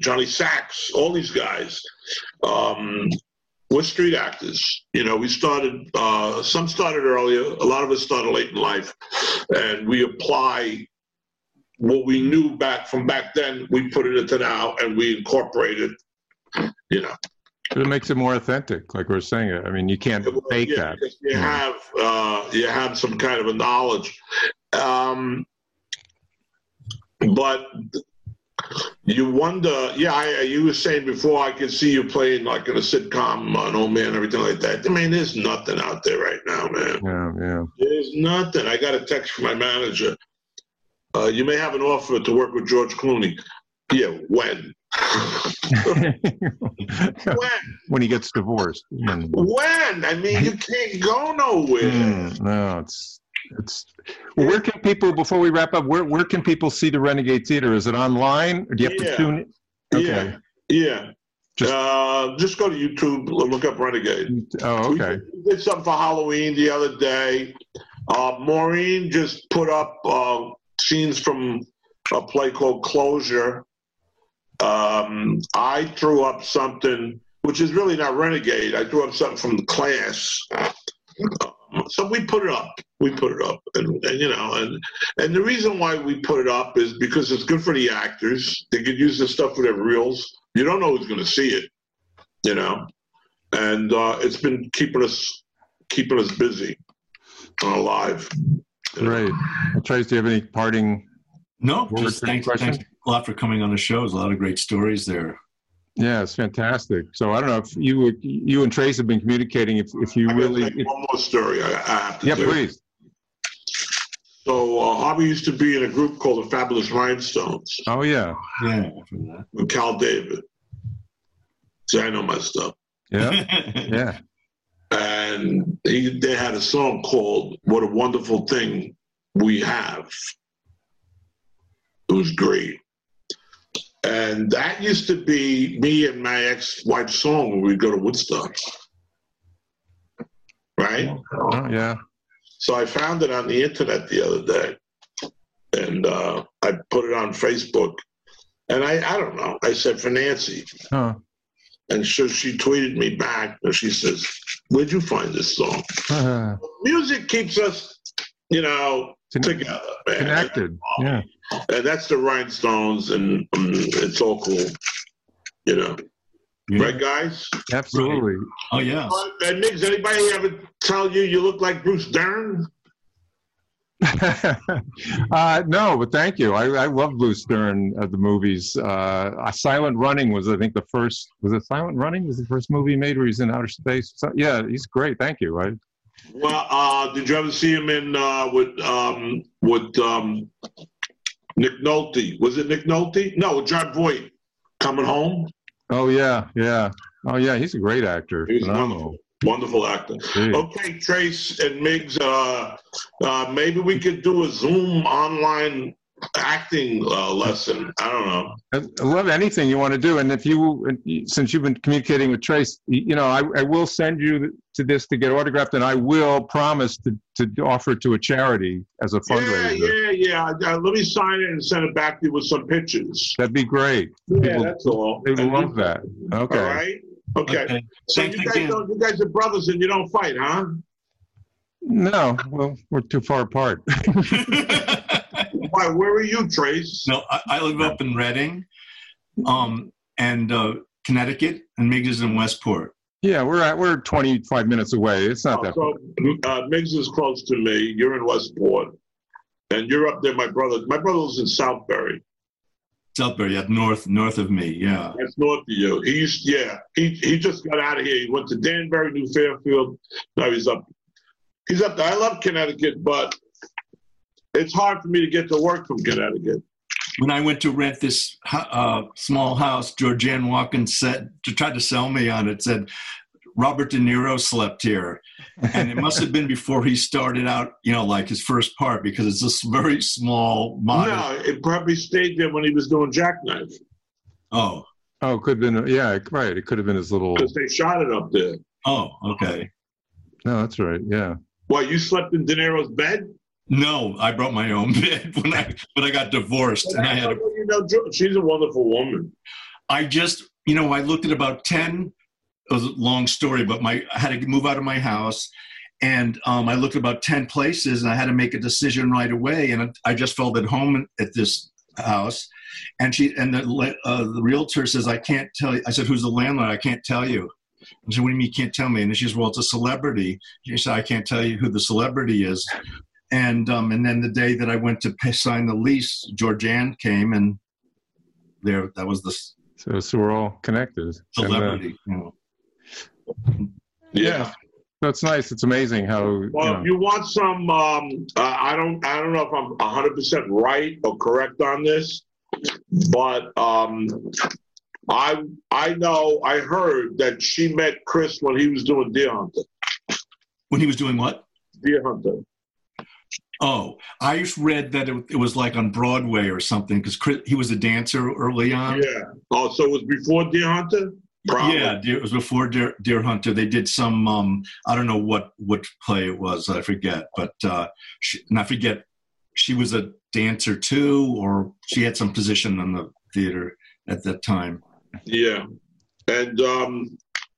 Johnny Sachs, all these guys, we're street actors. You know, we started, some started earlier, a lot of us started late in life, and we apply what we knew back then, we put it into now, and we incorporate it, you know. It makes it more authentic, like we're saying. I mean, you can't fake that. You have some kind of a knowledge, but you wonder. Yeah, you were saying before. I could see you playing like in a sitcom, an old man, everything like that. I mean, there's nothing out there right now, man. Yeah. There's nothing. I got a text from my manager. You may have an offer to work with George Clooney. Yeah, when? When he gets divorced. When? I mean, you can't go nowhere. No, it's. Well, where can people? Before we wrap up, where can people see the Renegade Theater? Is it online? Or do you have to tune in? Okay. Yeah. Just go to YouTube. Look up Renegade. Oh, okay. We did something for Halloween the other day. Maureen just put up scenes from a play called Closure. I threw up something, which is really not Renegade. I threw up something from The Class. So we put it up. We put it up. And you know, and the reason why we put it up is because it's good for the actors. They could use this stuff for their reels. You don't know who's going to see it, you know. And it's been keeping us busy and alive. Right. Well, Trace, do you have any parting? No, just thanks a lot for coming on the show. There's a lot of great stories there. Yeah, it's fantastic. So I don't know if you and Trace have been communicating. If you really one more story, I have to. Yeah, please. So Harvey used to be in a group called the Fabulous Rhinestones. Oh yeah, from that. With Cal David. See, I know my stuff. Yeah, yeah. And they had a song called "What a Wonderful Thing We Have." It was great. And that used to be me and my ex-wife's song when we'd go to Woodstock. Right? Oh, yeah. So I found it on the internet the other day. And I put it on Facebook. And I don't know. I said, for Nancy. Huh. And so she tweeted me back. And she says, where'd you find this song? Music keeps us, you know, together, man. Connected, yeah. And that's the Rhinestones, and it's all cool, you know. Yeah. Right, guys? Absolutely. Oh, yeah. And Nick, does anybody ever tell you you look like Bruce Dern? No, but thank you. I love Bruce Dern at the movies. Silent Running was, I think, the first. Was it Silent Running? Was the first movie made where he's in outer space? So, yeah, he's great. Thank you. Well, did you ever see him in with Nick Nolte? Was it Nick Nolte? No, John Voight. Coming Home. Oh yeah. Oh yeah, he's a great actor. He's wonderful actor. Jeez. Okay, Trace and Migs, maybe we could do a Zoom online acting lesson. I don't know. I love anything you want to do, and since you've been communicating with Trace, you know, I will send you to this to get autographed, and I will promise to offer it to a charity as a fundraiser. Yeah. Let me sign it and send it back to you with some pictures. That'd be great. Yeah, that's all. They would love that. Okay. All right. Okay. So you guys are brothers, and you don't fight, huh? No. Well, we're too far apart. Why? Where are you, Trace? No, I live up in Reading, and Connecticut, and Miggs is in Westport. Yeah, we're 25 minutes away. It's not that far. Miggs is close to me. You're in Westport, and you're up there. My brother lives in Southbury. Southbury, yeah, north of me. Yeah, that's north of you. He just got out of here. He went to Danbury, New Fairfield. Now he's up there. I love Connecticut, but it's hard for me to get to work from Connecticut. When I went to rent this small house, Georgianne Walken said, to try to sell me on it, said, Robert De Niro slept here. And it must have been before he started out, you know, like his first part, because it's this very small modest. No, it probably stayed there when he was doing Jackknife. Oh. Oh, it could have been, yeah, right. It could have been his little... Because they shot it up there. Oh, okay. No, that's right, yeah. Well, you slept in De Niro's bed? No, I brought my own bed when I got divorced. But and I had a, you know, she's a wonderful woman. I just, you know, I looked at about 10... It was a long story, but I had to move out of my house, and I looked at about 10 places, and I had to make a decision right away. And I just felt at home at this house. And the realtor says, "I can't tell you." I said, "Who's the landlord?" "I can't tell you." I said, "What do you mean you can't tell me?" And she says, "Well, it's a celebrity." She said, "I can't tell you who the celebrity is." And then the day that I went to sign the lease, Georgianne came, and there that was the. So we're all connected. Celebrity. Yeah, that's nice. It's amazing how. Well, you know. If you want some, I don't know if I'm 100% right or correct on this, but I heard that she met Chris when he was doing Deer Hunter. When he was doing what? Deer Hunter. Oh, I read that it was like on Broadway or something because he was a dancer early on. Yeah. Oh, so it was before Deer Hunter. Probably. Yeah, it was before Deer Hunter. They did some, I don't know what play it was, I forget. But I forget she was a dancer too, or she had some position in the theater at that time. Yeah. And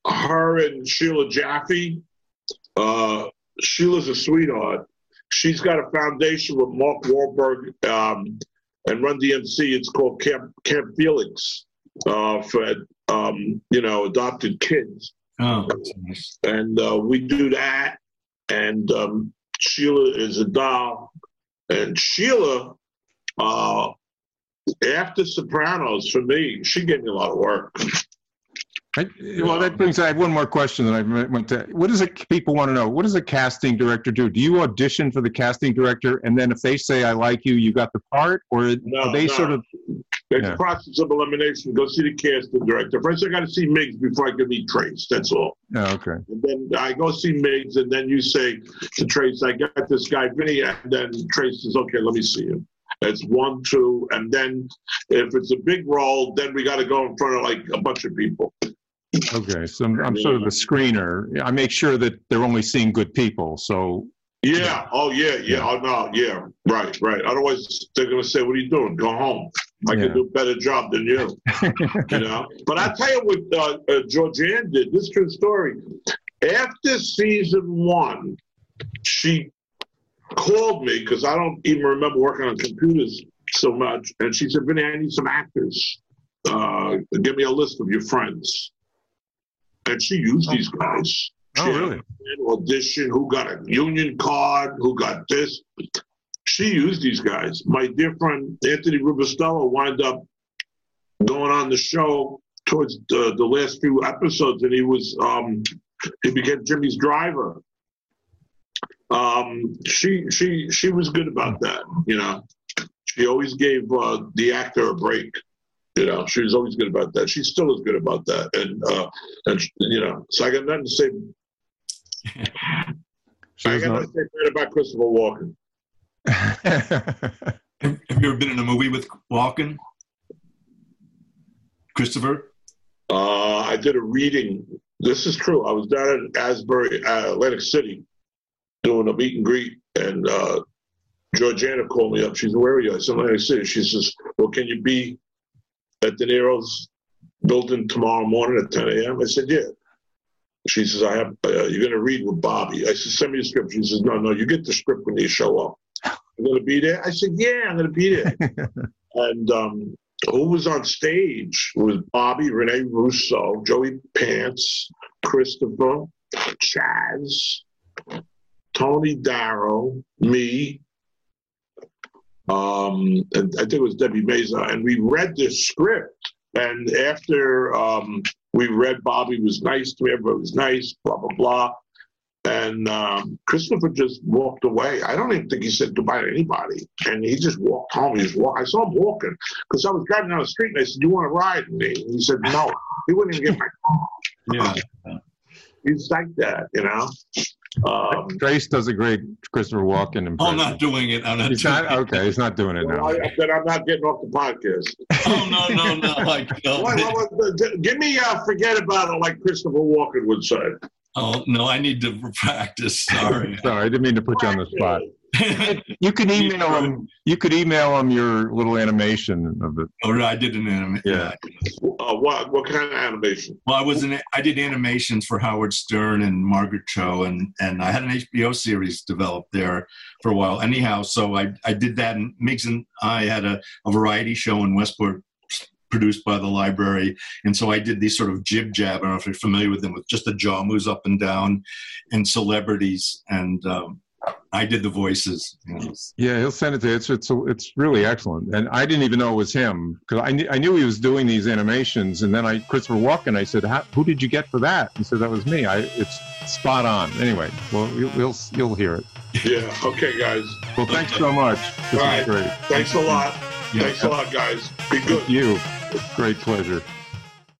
her and Sheila Jaffe, Sheila's a sweetheart. She's got a foundation with Mark Wahlberg and Run DMC. It's called Camp Felix. For adopted kids. Oh, nice. And we do that. And Sheila is a doll. And Sheila, after Sopranos, for me, she gave me a lot of work. That brings. I have one more question that I went to. What does it? People want to know. What does a casting director do? Do you audition for the casting director, and then if they say "I like you," you got the part, or are they sort of? It's a process of elimination. Go see the casting director first. I got to see Miggs before I can meet Trace. That's all. Oh, okay. And then I go see Miggs, and then you say to Trace, "I got this guy, Vinny," and then Trace says, "Okay, let me see him." It's 1, 2, and then if it's a big role, then we got to go in front of like a bunch of people. Okay, so I'm sort of a screener. I make sure that they're only seeing good people, so... Yeah, oh, yeah, oh, no, yeah, right. Otherwise, they're going to say, "What are you doing? Go home. I can do a better job than you." You know? But I'll tell you what Georgianne did. This is a true story. After season 1, she called me, because I don't even remember working on computers so much, and she said, "Vinny, I need some actors. Give me a list of your friends." And she used these guys. She really? Audition, who got a union card, who got this. She used these guys. My dear friend Anthony Rubistello wound up going on the show towards the last few episodes, and he became Jimmy's driver. She was good about that, you know. She always gave the actor a break. You know, she was always good about that. She still is good about that. So I got nothing to say. I got nothing to say bad about Christopher Walken. Have you ever been in a movie with Walken? Christopher? I did a reading. This is true. I was down at Asbury, Atlantic City, doing a meet and greet, and Georgianne called me up. She said, "Where are you?" I said, "Atlantic City." She says, "Well, can you be at De Niro's building tomorrow morning at 10 a.m.? I said, "Yeah." She says, "I have. You're going to read with Bobby." I said, "Send me the script." She says, "No, you get the script when you show up." "I'm going to be there?" I said, "Yeah, I'm going to be there." And who was on stage was Bobby, Renee Russo, Joey Pants, Christopher, Chaz, Tony Darrow, me, and I think it was Debbie Meza, and we read this script. And after we read, Bobby was nice to me, everybody was nice, blah, blah, blah. And Christopher just walked away. I don't even think he said goodbye to anybody. And he just walked home. I saw him walking because I was driving down the street, and I said, "You want to ride with me?" And he said, "No." He wouldn't even get my car. Yeah. He's like that, you know. Trace does a great Christopher Walken impression. I'm not doing it. Okay, he's not doing it now. But I'm not getting off the podcast. Oh, no. Give me Forget About It like Christopher Walken would say. Oh, no, I need to practice. Sorry, I didn't mean to put you on the spot. You could email him. You could email him your little animation of it. Oh, I did an animation. Yeah. What kind of animation? Well, I did animations for Howard Stern and Margaret Cho, and I had an HBO series developed there for a while. Anyhow, so I did that, and Miggs and I had a variety show in Westport, produced by the library, and so I did these sort of jib jab. I don't know if you're familiar with them, with just the jaw moves up and down, and celebrities, and I did the voices. You know. Yeah, he'll send it to you. It's really excellent, and I didn't even know it was him because I knew he was doing these animations, and then Christopher Walken. I said, "Who did you get for that?" He said, "That was me." It's spot on. Anyway, well, you'll hear it. Yeah. Okay, guys. Well, thanks so much. This was great. Thanks a lot. Yeah. Thanks a lot, guys. Be good. Thank you. Great pleasure.